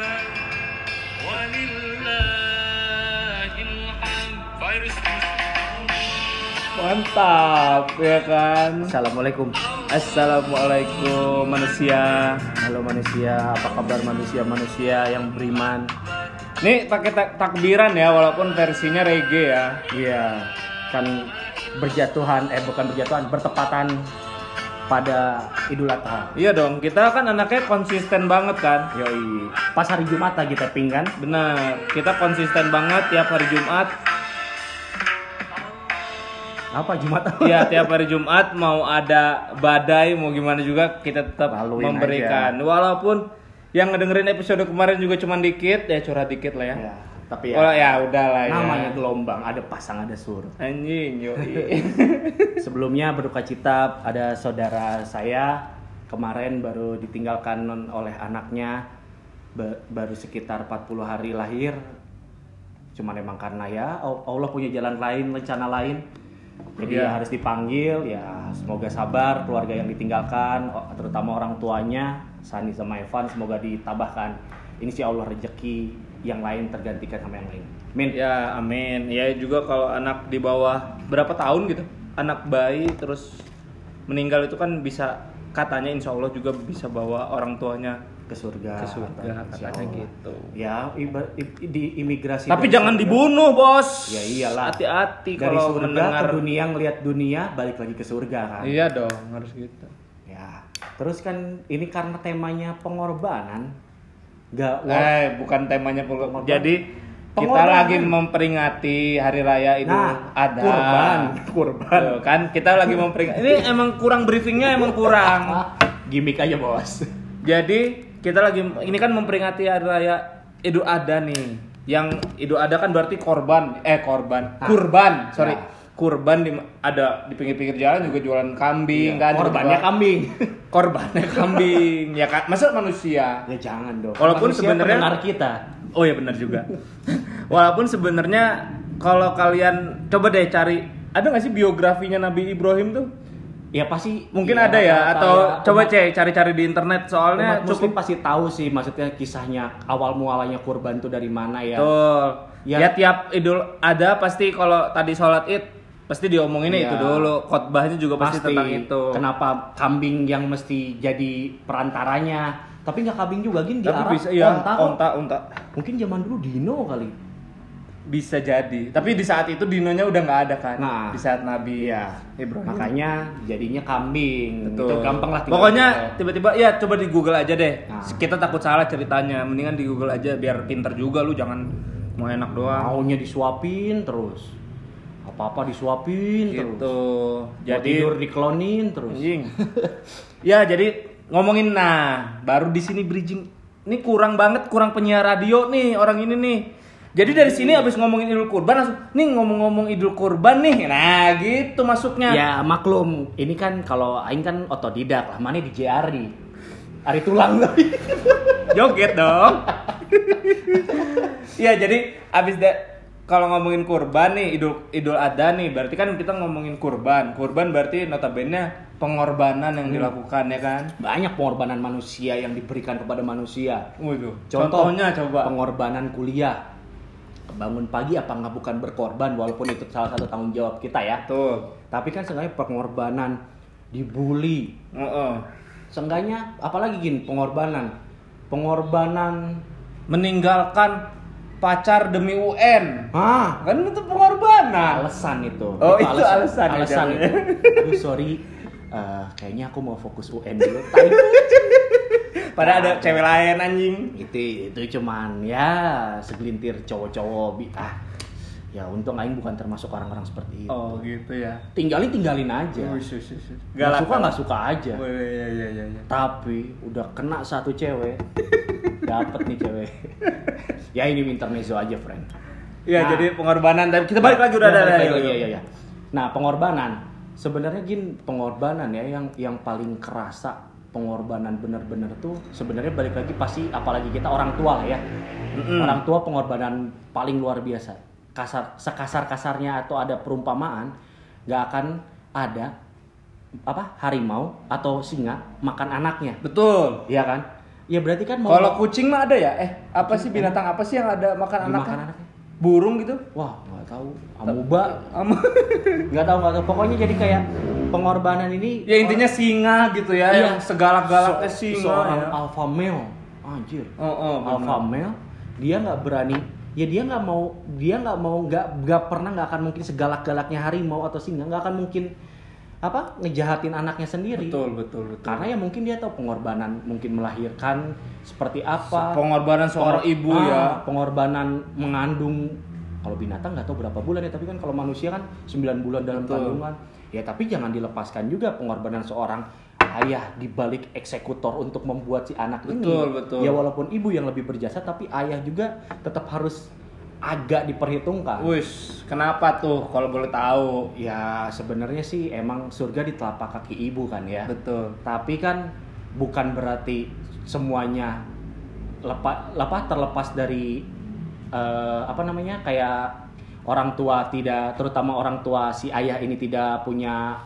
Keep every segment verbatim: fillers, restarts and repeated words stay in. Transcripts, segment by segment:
أكبر ولله الحمد. Mantap ya kan. Assalamualaikum. Assalamualaikum manusia. Halo manusia, apa kabar manusia-manusia yang beriman. Nih pakai tak takbiran ya, walaupun versinya reggae ya. Iya, kan berjatuhan, eh bukan berjatuhan, bertepatan pada Idul Adha. Iya dong, kita kan anaknya konsisten banget kan. Yoi, pas hari Jumat lagi tapping kan. Bener, kita konsisten banget tiap hari Jumat. Apa Jumat? Iya, tiap hari Jumat mau ada badai mau gimana juga kita tetap laluin memberikan aja. Walaupun yang ngedengerin episode kemarin juga cuman dikit, ya curhat dikit lah ya, ya. Tapi ya, oh, ya udahlah ya. Namanya gelombang, ada pasang ada surut. Anjing, yoi. Sebelumnya berduka cita ada saudara saya kemarin baru ditinggalkan oleh anaknya, baru sekitar empat puluh hari lahir. Cuman emang karena ya Allah punya jalan lain, rencana lain. Jadi ya, harus dipanggil, ya semoga sabar keluarga yang ditinggalkan, terutama orang tuanya Sani sama Evan, semoga ditabahkan. Ini sih Allah rezeki yang lain tergantikan sama yang lain. Amin. Ya, amin. Ya juga kalau anak di bawah berapa tahun gitu, anak bayi terus meninggal itu kan bisa katanya insya Allah juga bisa bawa orang tuanya ke surga. Ke surga katanya gitu. Ya, iba, i, di imigrasi. Tapi jangan surga. Dibunuh, Bos. Ya iyalah. Hati-hati kalau mendengar dunia, ngelihat dunia, balik lagi ke surga kan. Iya dong, harus gitu. Ya. Terus kan ini karena temanya pengorbanan. Gak, eh, bukan temanya pengorbanan. Jadi pengorbanan. Kita lagi memperingati hari raya Idul nah, Adha. Kurban, kurban. Tuh, kan kita lagi memperingati. Ini emang kurang briefingnya, emang kurang. Gimik aja bos. Jadi kita lagi ini kan memperingati hari raya Idul Adha nih. Yang Idul Adha kan berarti korban, eh korban, ah. kurban, sorry. Nah. Kurban di, ada di pinggir-pinggir jalan juga jualan kambing, iya, kan? Korbannya juga, kambing, korbannya kambing, ya kan? Masa manusia? Ya jangan dong. Walaupun sebenarnya pendengar kita. Oh ya benar juga. Walaupun sebenarnya kalau kalian coba deh cari, ada nggak sih biografinya Nabi Ibrahim tuh? Ya pasti mungkin ya, ada ya atau ya, coba cek cari-cari di internet soalnya cukup pasti tahu sih maksudnya kisahnya awal mualanya kurban tuh dari mana ya. Betul. Ya, ya tiap Idul ada pasti kalau tadi sholat Id pasti diomonginnya ya, itu dulu, khotbahnya juga pasti, pasti tentang itu. Kenapa kambing yang mesti jadi perantaranya? Tapi nggak kambing juga gini, diarah ya, onta, onta, onta. Mungkin zaman dulu dino kali. Bisa jadi. Tapi di saat itu dinonya udah nggak ada kan? Nah, di saat Nabi ya, Ibrahim. Makanya jadinya kambing. Betul. Itu gampang lah. Pokoknya tiba-tiba ya coba di Google aja deh. Nah. Kita takut salah ceritanya. Mendingan di Google aja biar pinter juga lu, jangan mau enak doang. Maunya disuapin terus. Apa-apa disuapin gitu, terus jadi tidur diklonin terus. Ya jadi ngomongin nah baru di sini bridging ini kurang banget, kurang penyiar radio nih orang ini nih. Jadi dari sini abis ngomongin Idul Kurban langsung nih ngomong-ngomong Idul Kurban nih. Nah gitu masuknya. Ya maklum ini kan kalau aing kan otodidak lah, mana di J R I Ari tulang tapi joget dong. Ya jadi abis da- kalau ngomongin kurban nih, Idul Idul Adha nih, berarti kan kita ngomongin kurban. Kurban berarti notabene pengorbanan yang hmm. dilakukan ya kan? Banyak pengorbanan manusia yang diberikan kepada manusia. Waduh. Contoh, Contohnya coba pengorbanan kuliah. Bangun pagi apa nggak bukan berkorban walaupun itu salah satu tanggung jawab kita ya. Tuh. Tapi kan seenggaknya pengorbanan dibully. Heeh. Uh-uh. Seenggaknya apalagi gini pengorbanan. Pengorbanan meninggalkan pacar demi U N, ah kan itu pengorbanan. Alasan itu. Oh itu, itu alasan. Alasan itu. Aduh sorry, uh, kayaknya aku mau fokus U N dulu. Padahal ada cewek lain anjing. Itu itu cuman ya segelintir cowok-cowok ah. Ya untung aing bukan termasuk orang-orang seperti itu. Oh gitu ya. Tinggalin tinggalin aja. Oh, sure, sure, sure. Gak suka nggak suka aja. Oh, ya, ya, ya, ya. Tapi udah kena satu cewek. Dapet nih cewek. Ya ini intermezzo aja, friend. Ya nah, jadi pengorbanan. Kita balik lagi udah ada. Iya iya iya. Nah, pengorbanan. Sebenarnya gini, pengorbanan ya yang yang paling kerasa pengorbanan benar-benar tuh sebenarnya balik lagi pasti apalagi kita orang tua lah ya. Mm-hmm. Orang tua pengorbanan paling luar biasa. Kasar sekasar-kasarnya atau ada perumpamaan, enggak akan ada apa? Harimau atau singa makan anaknya. Betul. Iya kan? Ya berarti kan mau kalau kucing mah ada ya? Eh, apa kucing sih binatang apa sih yang ada makan anaknya? Makan anaknya? Burung gitu? Wah, enggak tahu. Amoeba. Enggak tahu, enggak tahu. Pokoknya jadi kayak pengorbanan ini. Ya intinya or... singa gitu ya, iya. Yang segala-galaknya so, singa. Seorang ya. Alpha male. Anjir. Oh, oh, alpha male. Dia enggak berani. Ya dia enggak mau, dia enggak mau enggak enggak pernah enggak akan mungkin segalak-galaknya harimau atau singa, enggak akan mungkin apa ngejahatin anaknya sendiri. Betul, betul, betul. Karena ya mungkin dia tahu pengorbanan mungkin melahirkan seperti apa. Pengorbanan seorang Pengor- ibu ah, ya, pengorbanan mengandung. Kalau binatang enggak tahu berapa bulan ya, tapi kan kalau manusia kan sembilan bulan dalam kandungan. Ya tapi jangan dilepaskan juga pengorbanan seorang ayah dibalik eksekutor untuk membuat si anak ini. Betul, betul. Ya walaupun ibu yang lebih berjasa tapi ayah juga tetap harus agak diperhitungkan. Wis, kenapa tuh kalau boleh tahu? Ya sebenarnya sih emang surga di telapak kaki ibu kan ya. Betul. Tapi kan bukan berarti semuanya lepas lepas terlepas dari uh, apa namanya? Kayak orang tua tidak, terutama orang tua si ayah ini tidak punya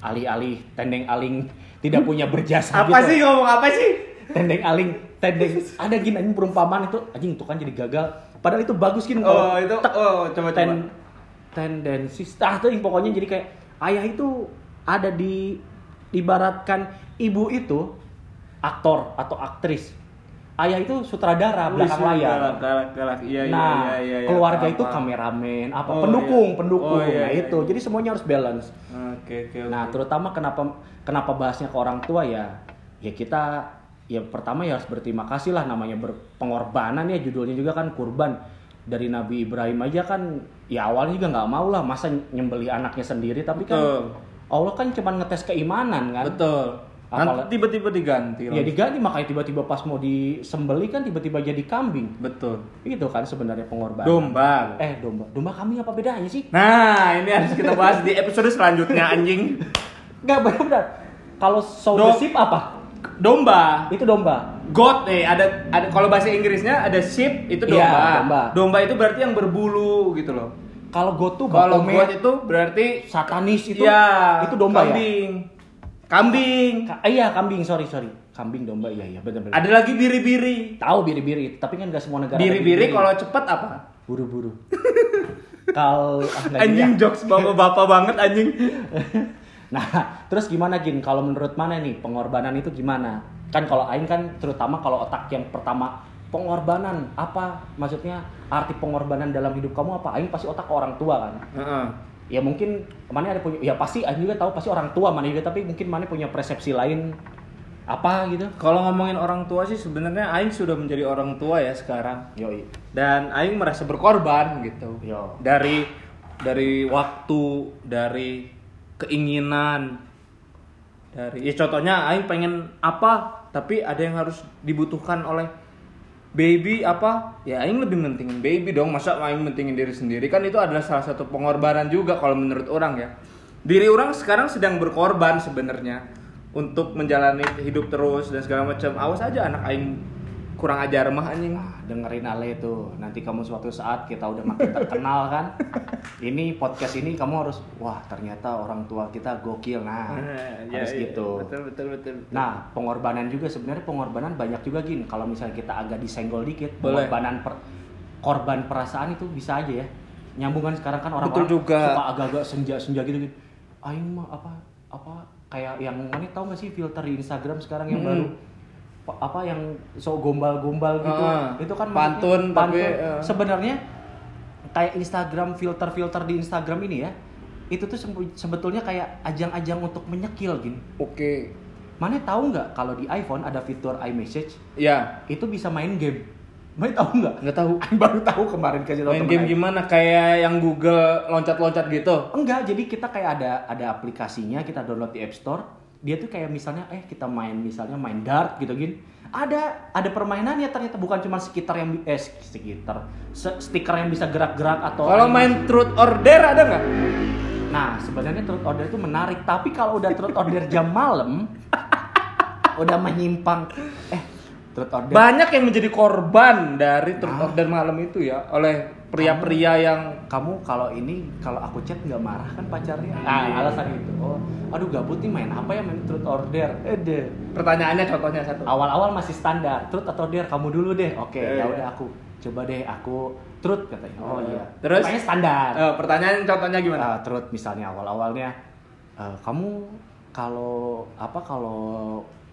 alih-alih tendeng aling, tidak punya berjasa. Apa gitu. Sih ngomong apa sih? Tendeng aling, tendeng. Ada gini perumpamaan itu, anjing tuh kan jadi gagal. Padahal itu bagus kan kalau oh, itu tek, oh coba ten, coba tendensi ah tuh pokoknya jadi kayak ayah itu ada di ibaratkan ibu itu aktor atau aktris. Ayah itu sutradara belakang layar. Iya, nah, iya, iya, iya, keluarga apa? Itu kameramen, apa oh, pendukung, iya. pendukung. Oh, iya, nah iya, itu. Iya. Jadi semuanya harus balance. Okay, okay, nah, okay. Terutama kenapa kenapa bahasnya ke orang tua ya? Ya kita ya pertama ya harus berterima kasih lah, namanya berpengorbanan ya, judulnya juga kan kurban. Dari Nabi Ibrahim aja kan ya awalnya juga nggak mau lah masa nyembeli anaknya sendiri, tapi kan betul. Allah kan cuma ngetes keimanan kan. Betul. Apalagi, nanti tiba-tiba diganti. Ya diganti, makanya tiba-tiba pas mau disembeli kan tiba-tiba jadi kambing. Betul. Itu kan sebenarnya pengorbanan. Domba. Eh domba. Domba kambing apa bedanya sih? Nah ini harus kita bahas di episode selanjutnya anjing. Nggak benar-benar. Kalau sourceship apa? Domba itu domba. Goat nih eh, ada ada kalau bahasa Inggrisnya ada sheep itu domba. Ya, domba. Domba itu berarti yang berbulu gitu loh. Kalau goat tuh kalau goat itu berarti satanis itu. Ya, itu domba kambing. Ya. Kambing. Kambing. Iya Ka- kambing sorry sorry. Kambing domba iya iya benar-benar. Ada lagi biri-biri. Tahu biri-biri tapi kan nggak semua negara. Biri-biri kalau cepet apa? Buru-buru. Kalau ah, anjing ya. Jokes bapak-bapak banget anjing. Nah, terus gimana Jin? Kalau menurut mana nih pengorbanan itu gimana? Kan kalau Aing kan terutama kalau otak yang pertama pengorbanan apa? Maksudnya arti pengorbanan dalam hidup kamu apa? Aing pasti otak orang tua kan. Uh-uh. Ya mungkin mana ada punya, ya pasti Aing juga tahu pasti orang tua mana juga, tapi mungkin mana punya persepsi lain apa gitu? Kalau ngomongin orang tua sih sebenarnya Aing sudah menjadi orang tua ya sekarang. Yoi. Dan Aing merasa berkorban gitu. Yo. Dari dari waktu dari keinginan dari ya contohnya Aing pengen apa tapi ada yang harus dibutuhkan oleh baby apa ya Aing lebih mentingin baby dong, masa Aing mentingin diri sendiri kan, itu adalah salah satu pengorbanan juga kalau menurut orang ya. Diri orang sekarang sedang berkorban sebenarnya untuk menjalani hidup terus dan segala macam. Awas aja anak Aing kurang ajar mah anjing. Ah, dengerin Ale itu. Nanti kamu suatu saat kita udah makin terkenal kan. Ini podcast ini kamu harus wah ternyata orang tua kita gokil nah. Ya, harus ya, gitu. Betul, betul, betul, betul. Nah, pengorbanan juga sebenarnya pengorbanan banyak juga Gin. Kalau misalnya kita agak disenggol dikit, boleh. Pengorbanan per, korban perasaan itu bisa aja ya. Nyambungan sekarang kan orang-orang juga suka agak-agak senja-senja gitu gitu. Aing mah apa apa kayak yang mana tahu enggak sih filter di Instagram sekarang yang hmm. baru apa yang sok gombal-gombal gitu. Ah, itu kan pantun, pantun. Tapi uh... sebenarnya kayak Instagram filter-filter di Instagram ini ya. Itu tuh sebetulnya kayak ajang-ajang untuk menyekil gini. Oke. Okay. Mana tahu enggak kalau di iPhone ada fitur iMessage? Iya. Yeah. Itu bisa main game. Mana tahu enggak? Enggak tahu. Baru tahu kemarin kasih tahu teman. Main game I. Gimana? Kayak yang Google loncat-loncat gitu. Enggak, jadi kita kayak ada ada aplikasinya, kita download di App Store. Dia tuh kayak misalnya eh kita main misalnya main dart gitu gini. Ada ada permainannya ternyata, bukan cuma sekitar yang eh sekitar stiker yang bisa gerak-gerak atau kalau main truth or dare ada enggak? Nah, sebenarnya truth or dare itu menarik, tapi kalau udah truth or dare jam malam udah menyimpang. Eh, truth or dare. Banyak yang menjadi korban dari truth nah. or dare malam itu ya oleh pria-pria yang kamu kalau ini kalau aku chat nggak marah kan pacarnya, nah, alasan itu, oh aduh gabut nih main apa ya, main truth or dare. Ede. Pertanyaannya contohnya satu, awal-awal masih standar, truth atau dare, kamu dulu deh, oke okay, ya udah aku coba deh aku truth katanya, oh iya, terus pertanyaan standar, uh, pertanyaan contohnya gimana? Uh, truth misalnya awal-awalnya, uh, kamu kalau apa kalau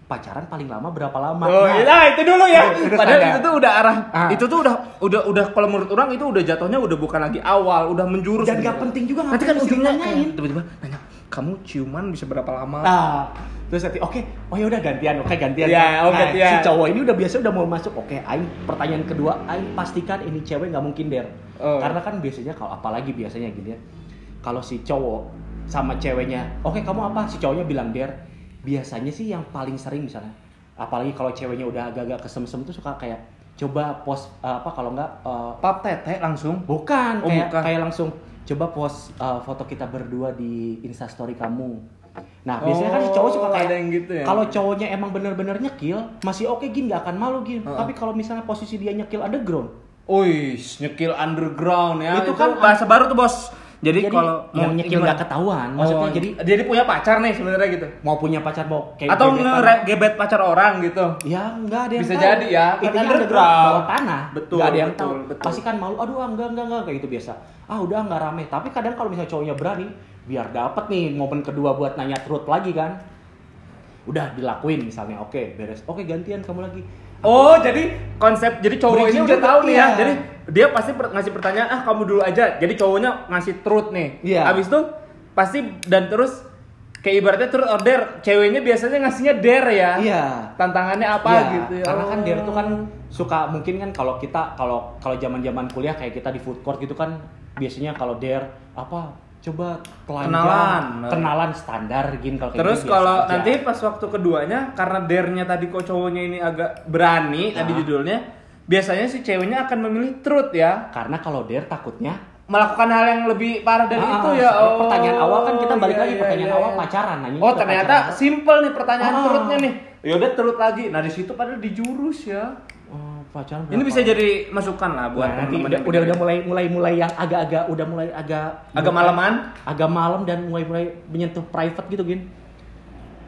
pacaran paling lama berapa lama? Oh, nah, iya, itu dulu ya. Itu, itu Padahal standar. Itu tuh udah arah, ah. itu tuh udah udah udah kalau menurut orang itu udah jatuhnya udah bukan lagi awal, udah menjurus. Dan gak penting juga. Nanti kan ujungnya nanyain, tiba-tiba nanya, kamu ciuman bisa berapa lama? Ah. Terus nanti, oke, okay. oh ya udah gantian, oke okay, gantian. Yeah, okay, nah, yeah. Si cowok ini udah biasa udah mau masuk, oke, okay, aing pertanyaan kedua, aing pastikan ini cewek nggak mungkin der, oh. karena kan biasanya kalau apalagi biasanya gitu ya, kalau si cowok sama ceweknya, oke okay, kamu apa? Si cowoknya bilang der. Biasanya sih yang paling sering misalnya, apalagi kalau ceweknya udah agak-agak kesem-sem tuh suka kayak coba post uh, apa kalau enggak uh, pap tete langsung bukan oh, kayak bukan. kayak langsung coba post uh, foto kita berdua di Instastory kamu. Nah biasanya oh, kan cowok suka kayak gitu ya? Kalau cowoknya emang bener-bener nyekil masih oke okay, gini nggak akan malu gini. Uh-uh. Tapi kalau misalnya posisi dia nyekil underground, ois nyekil underground ya itu, itu kan bahasa an- baru tuh bos. Jadi, jadi kalau mau nyekil nggak ketahuan, maksudnya oh, jadi jadi punya pacar nih sebenarnya gitu. Mau punya pacar mau kayak atau ngegebet pacar orang gitu. Ya enggak ada yang bisa tahu. Jadi ya. Itu ada bawah tanah. Betul. Enggak ada yang betul, tahu. Betul. Pasti kan malu. Aduh, enggak enggak enggak kayak gitu biasa. Ah, udah enggak rame. Tapi kadang kalau misalnya cowoknya berani, biar dapet nih momen kedua buat nanya truth lagi kan. Udah dilakuin misalnya. Oke, beres. Oke, gantian kamu lagi. Oh, oh jadi konsep jadi cowok ini udah tahu nih ya. Jadi dia pasti per- ngasih pertanyaan, ah kamu dulu aja. Jadi cowoknya ngasih truth nih. Yeah. Abis itu pasti dan terus kayak ibaratnya truth or dare. Ceweknya biasanya ngasihnya dare ya. Yeah. Tantangannya apa yeah. gitu. Ya. Karena kan dare itu kan suka mungkin kan kalau kita kalau kalau zaman-zaman kuliah kayak kita di food court gitu kan biasanya kalau dare apa coba telanjang, kenalan, kenalan standar gini kalau kayak terus gini, kalau biasa, nanti pas waktu keduanya karena dare-nya tadi kok cowoknya ini agak berani nah. tadi judulnya. Biasanya si ceweknya akan memilih truth ya. Karena kalau dare takutnya melakukan hal yang lebih parah dari ah, itu ya. Oh, pertanyaan awal kan kita balik iya, lagi pertanyaan iya, iya. awal pacaran nanya. Oh, ternyata pacaran. Simple nih pertanyaan ah. truthnya nih. Ya udah truth lagi. Nah, di situ padahal dijurus ya. Oh, pacaran. Ini bisa jadi masukan lah buat nah, nanti udah, udah udah mulai mulai mulai yang agak-agak udah mulai agak agak malaman, agak malam dan mulai-mulai menyentuh private gitu, Gin.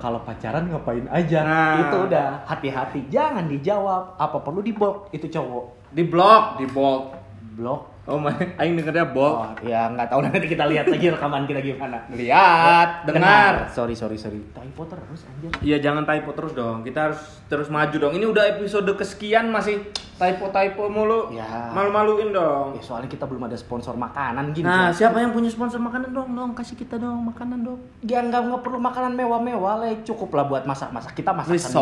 Kalau pacaran ngapain aja nah. itu udah hati-hati, jangan dijawab, apa perlu diblok itu cowok, diblok diblok blok oh my aing dengernya blok oh, ya nggak tahu nanti kita lihat lagi rekaman kita gimana lihat dengar. dengar sorry sorry sorry typo terus anjir iya jangan typo terus dong, kita harus terus maju dong, ini udah episode kesekian masih typo typo mulu ya. Malu-maluin dong ya, soalnya kita belum ada sponsor makanan gini nah kan? Siapa yang punya sponsor makanan dong dong kasih kita dong makanan dong ya nggak nggak perlu makanan mewah-mewah le, cukup lah buat masak-masak kita masak sendiri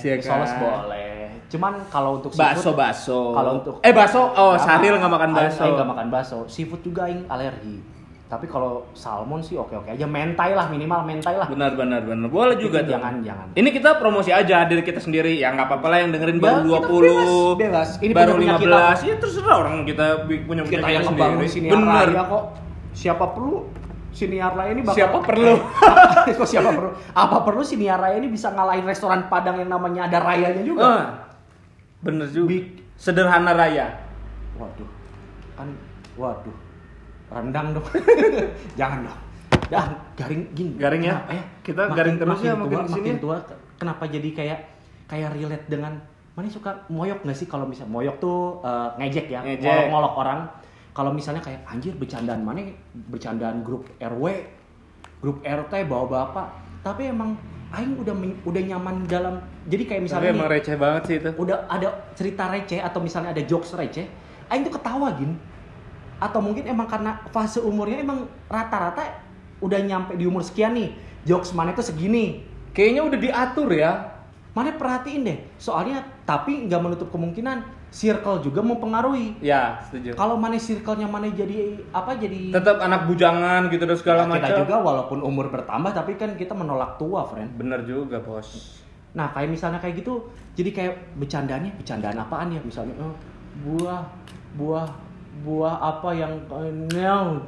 ya kan? Soles boleh cuman kalau untuk seafood bakso kalau untuk eh bakso oh Saril nggak makan bakso aing nggak makan bakso seafood juga aing alergi tapi kalau salmon sih oke oke aja mentai lah minimal mentai lah benar benar benar boleh juga tuh jangan jangan ini kita promosi aja diri kita sendiri ya nggak apa-apa lah yang dengerin baru dua puluh baru lima belas ya terserah orang kita punya punya kita yang membangun benar ya kok siapa perlu Siniar Raya ini bakal siapa perlu? Kok siapa perlu? Apa perlu Siniar Raya ini bisa ngalahin restoran Padang yang namanya ada rayanya juga? Uh, bener juga. Big. Sederhana Raya. Waduh. Kan waduh. Rendang dong. Jangan dong. Dah garing gini. Garing ya? Kenapa ya? Kita makin, garing terus makin ya makin tua, makin tua. Kenapa jadi kayak kayak relate dengan mana suka moyok enggak sih kalau misalnya moyok tuh uh, ngejek ya, ngolok-ngolok orang. Kalau misalnya kayak anjir bercandaan mana bercandaan grup R W, grup R T bawa bapak. Tapi emang aing udah udah nyaman dalam. Jadi kayak misalnya tapi emang nih, receh banget sih itu. Udah ada cerita receh atau misalnya ada jokes receh, aing tuh ketawa gin. Atau mungkin emang karena fase umurnya emang rata-rata udah nyampe di umur sekian nih. Jokes mana itu segini. Kayaknya udah diatur ya. Mana perhatiin deh. Soalnya tapi enggak menutup kemungkinan circle juga mempengaruhi. Ya, setuju. Kalau mana circle-nya mana jadi apa jadi tetap anak bujangan gitu dan segala macam. Kita macem. Juga walaupun umur bertambah tapi kan kita menolak tua, friend. Bener juga, Bos. Nah, kayak misalnya kayak gitu, jadi kayak bercandaannya, bercandaan apaan ya? Misalnya oh, buah buah buah apa yang daun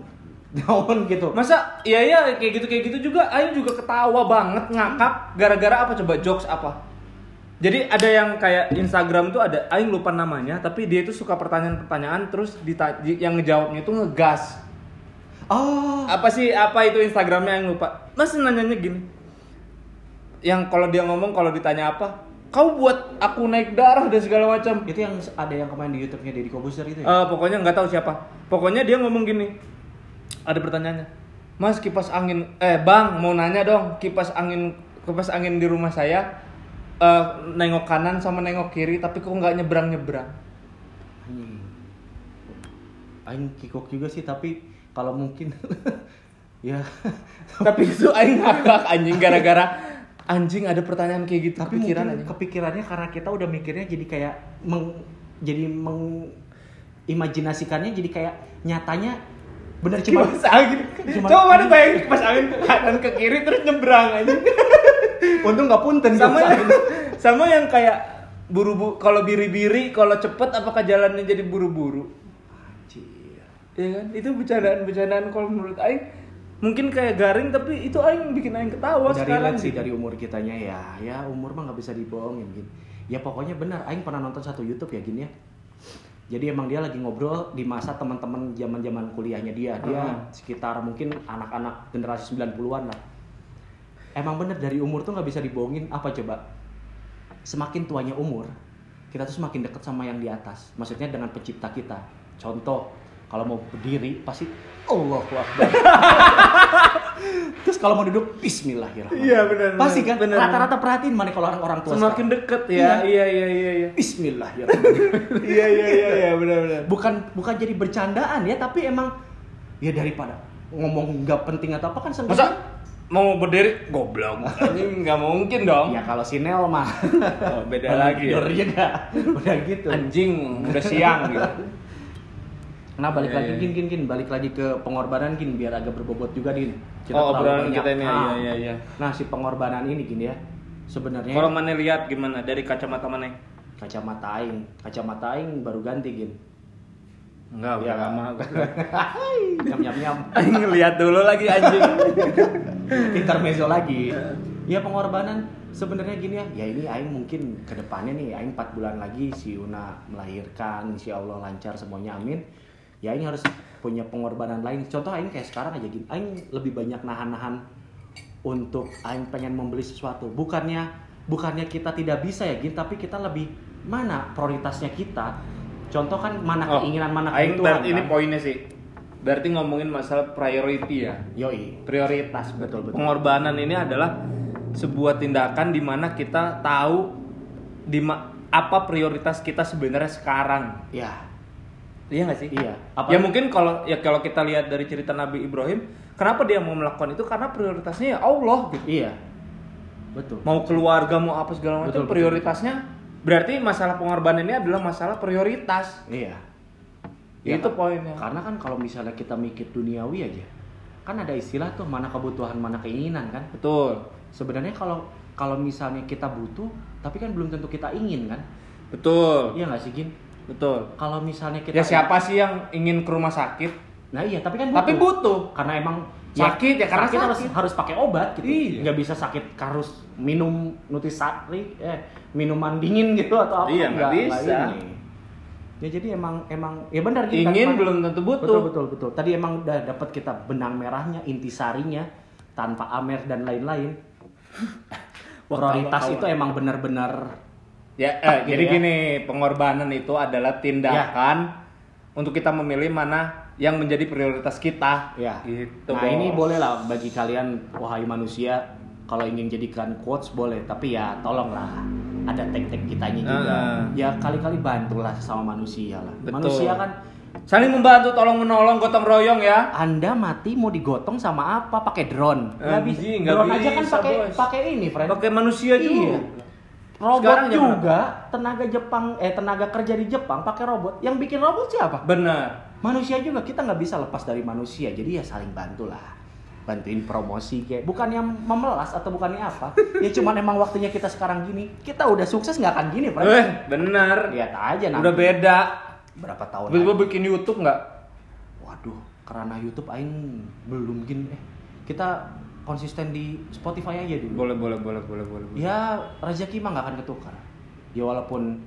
daun gitu. Masa iya ya kayak gitu kayak gitu juga aing juga ketawa banget ngakak gara-gara apa coba jokes apa? Jadi ada yang kayak Instagram tuh ada, aing lupa namanya, tapi dia itu suka pertanyaan-pertanyaan terus dita- yang ngejawabnya itu ngegas. Oh, apa sih apa itu Instagramnya yang lupa? Mas nanyanya gini. Yang kalau dia ngomong kalau ditanya apa, kau buat aku naik darah dan segala macam. Itu yang ada yang kemarin di YouTube-nya Deddy Corbuzier itu ya? Uh, pokoknya enggak tahu siapa. Pokoknya dia ngomong gini. Ada pertanyaannya. Mas, kipas angin eh Bang, mau nanya dong, kipas angin kipas angin di rumah saya Uh, nengok kanan sama nengok kiri tapi kok nggak nyebrang nyebrang. Hmm. Aing kikok juga sih tapi kalau mungkin ya. Tapi itu aing ngakak anjing gara-gara anjing ada pertanyaan kayak gitu. Tapi kepikiran kepikirannya karena kita udah mikirnya jadi kayak meng, jadi mengimajinasikannya jadi kayak nyatanya bener cuma kipas angin. Cuman, coba ada bayangin kipas angin ke kanan ke kiri terus nyebrang anjing. Untung nggak punten sama yang, sama yang kayak buru-buru kalau biri-biri kalau cepet apakah jalannya jadi buru-buru anjir ya kan itu bercandaan-bercandaan kalau menurut aing mungkin kayak garing tapi itu aing bikin aing ketawa dari sekarang sih gitu. Dari umur kitanya ya ya umur mah nggak bisa dibohongin gitu ya pokoknya benar aing pernah nonton satu YouTube ya gini ya jadi emang dia lagi ngobrol di masa teman-teman zaman-zaman kuliahnya dia dia hmm. sekitar mungkin anak-anak generasi sembilan puluhan lah. Emang bener dari umur tuh nggak bisa dibohongin apa coba semakin tuanya umur kita tuh semakin dekat sama yang di atas maksudnya dengan pencipta kita contoh kalau mau berdiri pasti Allahu Akbar terus kalau mau duduk Bismillahirrahmanirrahim iya benar pasti kan bener, rata-rata perhatiin mana kalau orang-orang tua semakin dekat ya iya iya iya iya Bismillahirrahmanirrahim iya iya iya iya benar-benar bukan bukan jadi bercandaan ya tapi emang ya daripada ngomong nggak penting atau apa kan sengaja mau berdiri goblok. Ini enggak mungkin dong. Ya kalau sinel mah oh, beda lagi. Ya. Udah udah gitu. Anjing, udah siang gitu. Nah, balik yeah, lagi yeah. gin gin gin, balik lagi ke pengorbanan gin biar agak berbobot juga gin. Kita oh, obrolan kita ini ah. ya, ya, ya. Nah, si pengorbanan ini gin ya. Sebenarnya kalau mana lihat gimana dari kacamata mana? Kacamata aing. Kacamata aing baru ganti gin. Enggak, ya, udah lama. Nyam-nyam-nyam. Ngelihat dulu lagi anjing. Intermezzo lagi. Ya pengorbanan sebenarnya gini ya. Ya ini aing mungkin kedepannya nih aing empat bulan lagi si Una melahirkan, insya Allah lancar semuanya amin. Ya aing harus punya pengorbanan lain. Contoh aing kayak sekarang aja gini. Aing lebih banyak nahan-nahan untuk aing pengen membeli sesuatu. Bukannya bukannya kita tidak bisa ya gini, tapi kita lebih mana prioritasnya kita. Contoh kan mana oh, keinginan mana kebutuhan kan? Ini poinnya sih berarti ngomongin masalah priority ya yoi prioritas betul betul pengorbanan ini adalah sebuah tindakan di mana kita tahu di ma- apa prioritas kita sebenarnya sekarang ya iya nggak sih iya apa? Ya mungkin kalau ya kalau kita lihat dari cerita Nabi Ibrahim kenapa dia mau melakukan itu karena prioritasnya ya Allah gitu iya betul mau keluarga mau apa segala macam prioritasnya betul. Berarti masalah pengorbanan ini adalah masalah prioritas. Iya. Ya, itu poinnya. Karena kan kalau misalnya kita mikir duniawi aja, kan ada istilah tuh mana kebutuhan mana keinginan kan. Betul. Sebenarnya kalau kalau misalnya kita butuh, tapi kan belum tentu kita ingin kan. Betul. Iya nggak sih Gin? Betul. Kalau misalnya kita. Ya siapa sih yang ingin ke rumah sakit? Nah iya, tapi kan butuh. Tapi butuh. Karena emang. Sakit ya, ya karena sakit, sakit. harus harus pakai obat gitu. Iya. Nggak bisa sakit harus minum Nutrisari eh minuman dingin gitu atau apa iya, enggak bisa. Ini. Ya jadi emang emang ya benar gitu. Ingin belum tentu butuh. Betul betul betul. Tadi emang udah dapat kita benang merahnya, intisarinya tanpa amer dan lain-lain. Prioritas itu emang benar-benar ya eh, gitu jadi ya. Gini, pengorbanan itu adalah tindakan ya. Untuk kita memilih mana yang menjadi prioritas kita. Ya. Gitu, nah, bos. Ini bolehlah bagi kalian wahai manusia kalau ingin jadikan quotes boleh, tapi ya tolonglah ada tek-tek kitanya juga. Uh, ya kali-kali bantulah sesama manusia lah. Betul. Manusia kan saling membantu, tolong menolong, gotong royong ya. Anda mati mau digotong sama apa? Pakai drone. Enggak bisa. Drone aja kan pakai pakai ini, friend. Pakai manusia juga. Iya. Robot sekarang juga tenaga Jepang eh tenaga kerja di Jepang pakai robot. Yang bikin robot siapa? Benar. Manusia juga kita nggak bisa lepas dari manusia jadi ya saling bantulah bantuin promosi kayak bukan yang memelas atau bukannya apa ya cuman emang waktunya kita sekarang gini kita udah sukses nggak akan gini Frank eh, bener lihat aja nanti udah beda berapa tahun gue bikin YouTube nggak waduh karena YouTube aing belum gini eh kita konsisten di Spotify aja dulu. Boleh, boleh, boleh, boleh, boleh. Ya, rezeki mah nggak akan ketukar. Ya walaupun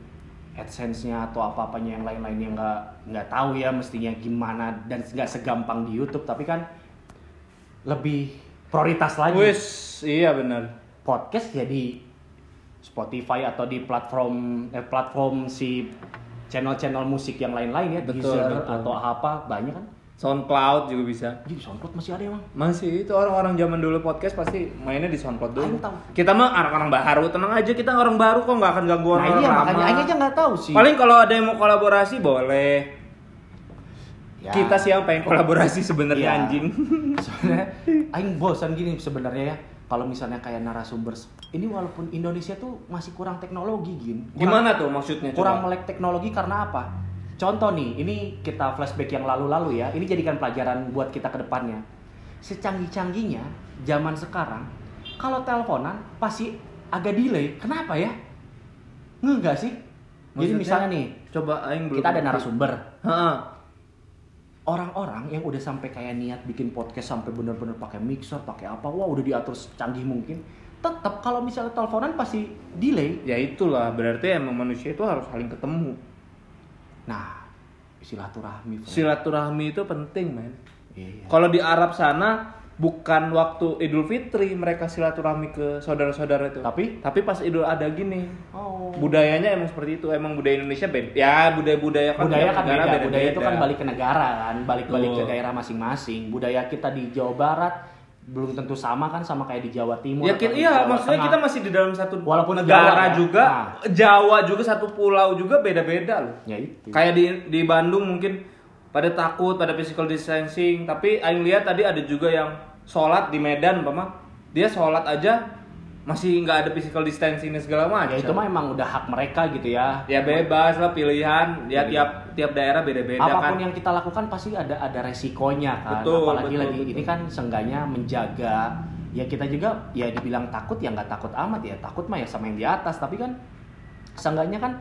AdSense-nya atau apa-apanya yang lain-lainnya nggak nggak tahu ya mestinya gimana dan nggak segampang di YouTube, tapi kan lebih prioritas lagi. Wis, iya benar. Podcast ya di Spotify atau di platform eh, platform si channel-channel musik yang lain-lain ya, betul, Deezer betul. Atau apa banyak kan. SoundCloud juga bisa. Jadi SoundCloud masih ada emang? Masih, itu orang-orang zaman dulu podcast pasti mainnya di SoundCloud dulu. Entah. Kita mah orang-orang baru, tenang aja, kita orang baru kok nggak akan ganggu orang lama. Nah iya, makanya aja aja nggak tahu sih. Paling kalau ada yang mau kolaborasi boleh. Ya. Kita sih yang pengen kolaborasi sebenarnya ya. Anjing. Soalnya, aing bosan gini sebenarnya ya. Kalau misalnya kayak narasumber, ini walaupun Indonesia tuh masih kurang teknologi gini. Kurang, gimana tuh maksudnya? Kurang melek teknologi karena apa? Contoh nih, ini kita flashback yang lalu-lalu ya. Ini jadikan pelajaran buat kita ke depannya. Secanggih-canggihnya zaman sekarang, kalau teleponan pasti agak delay. Kenapa ya? Enggak sih? Maksudnya, jadi misalnya nih, coba aing belum kita ada narasumber. Heeh. Orang-orang yang udah sampai kayak niat bikin podcast sampai bener-bener pakai mixer, pakai apa, wah udah diatur secanggih mungkin. Tetap kalau misalnya teleponan pasti delay. Ya itulah, berarti emang manusia itu harus saling ketemu. Nah, silaturahmi. Silaturahmi itu penting, men. Iya, iya. Kalau di Arab sana bukan waktu Idul Fitri mereka silaturahmi ke saudara-saudara itu. Tapi, tapi pas Idul Adha gini. Oh. Budayanya emang seperti itu. Emang budaya Indonesia beda. Ya, budaya-budaya kan budaya kan beda. Beda. Budaya itu kan balik ke negara kan, balik-balik oh. ke daerah masing-masing. Budaya kita di Jawa Barat belum tentu sama kan sama kayak di Jawa Timur. Ya, kita, iya, Jawa maksudnya Tengah. Kita masih di dalam satu walaupun negara Jawa, juga, nah. Jawa juga satu pulau juga beda-beda loh. Ya itu. Kayak di di Bandung mungkin pada takut pada physical distancing, tapi aing lihat tadi ada juga yang sholat di Medan, Mama. Dia sholat aja masih nggak ada physical distancing dan segala macam. Ya itu mah emang udah hak mereka gitu ya. Ya bebas lah pilihan. Ya, ya tiap ya. tiap daerah beda-beda. Apapun kan. Yang kita lakukan pasti ada ada resikonya kan. Betul, apalagi betul, lagi betul. Ini kan seenggaknya menjaga. Ya kita juga ya dibilang takut ya nggak takut amat ya. Takut mah ya sama yang di atas. Tapi kan seenggaknya kan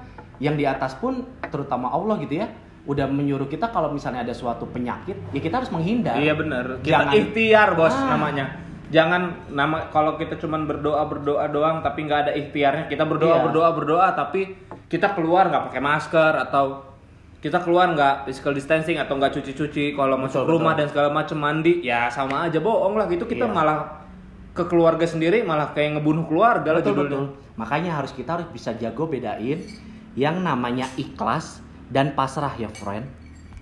yang di atas pun terutama Allah gitu ya. Udah menyuruh kita kalau misalnya ada suatu penyakit ya kita harus menghindar. Iya benar. Kita ikhtiar bos ah. namanya. Jangan nama kalau kita cuman berdoa berdoa doang tapi nggak ada ikhtiarnya. Kita berdoa iya. berdoa berdoa tapi kita keluar nggak pakai masker atau kita keluar nggak physical distancing atau nggak cuci-cuci kalau masuk betul, rumah betul. Dan segala macam mandi ya sama aja bohong lah gitu kita iya. malah ke keluarga sendiri malah kayak ngebunuh keluarga lah judulnya. Makanya harus kita harus bisa jago bedain yang namanya ikhlas dan pasrah ya friend.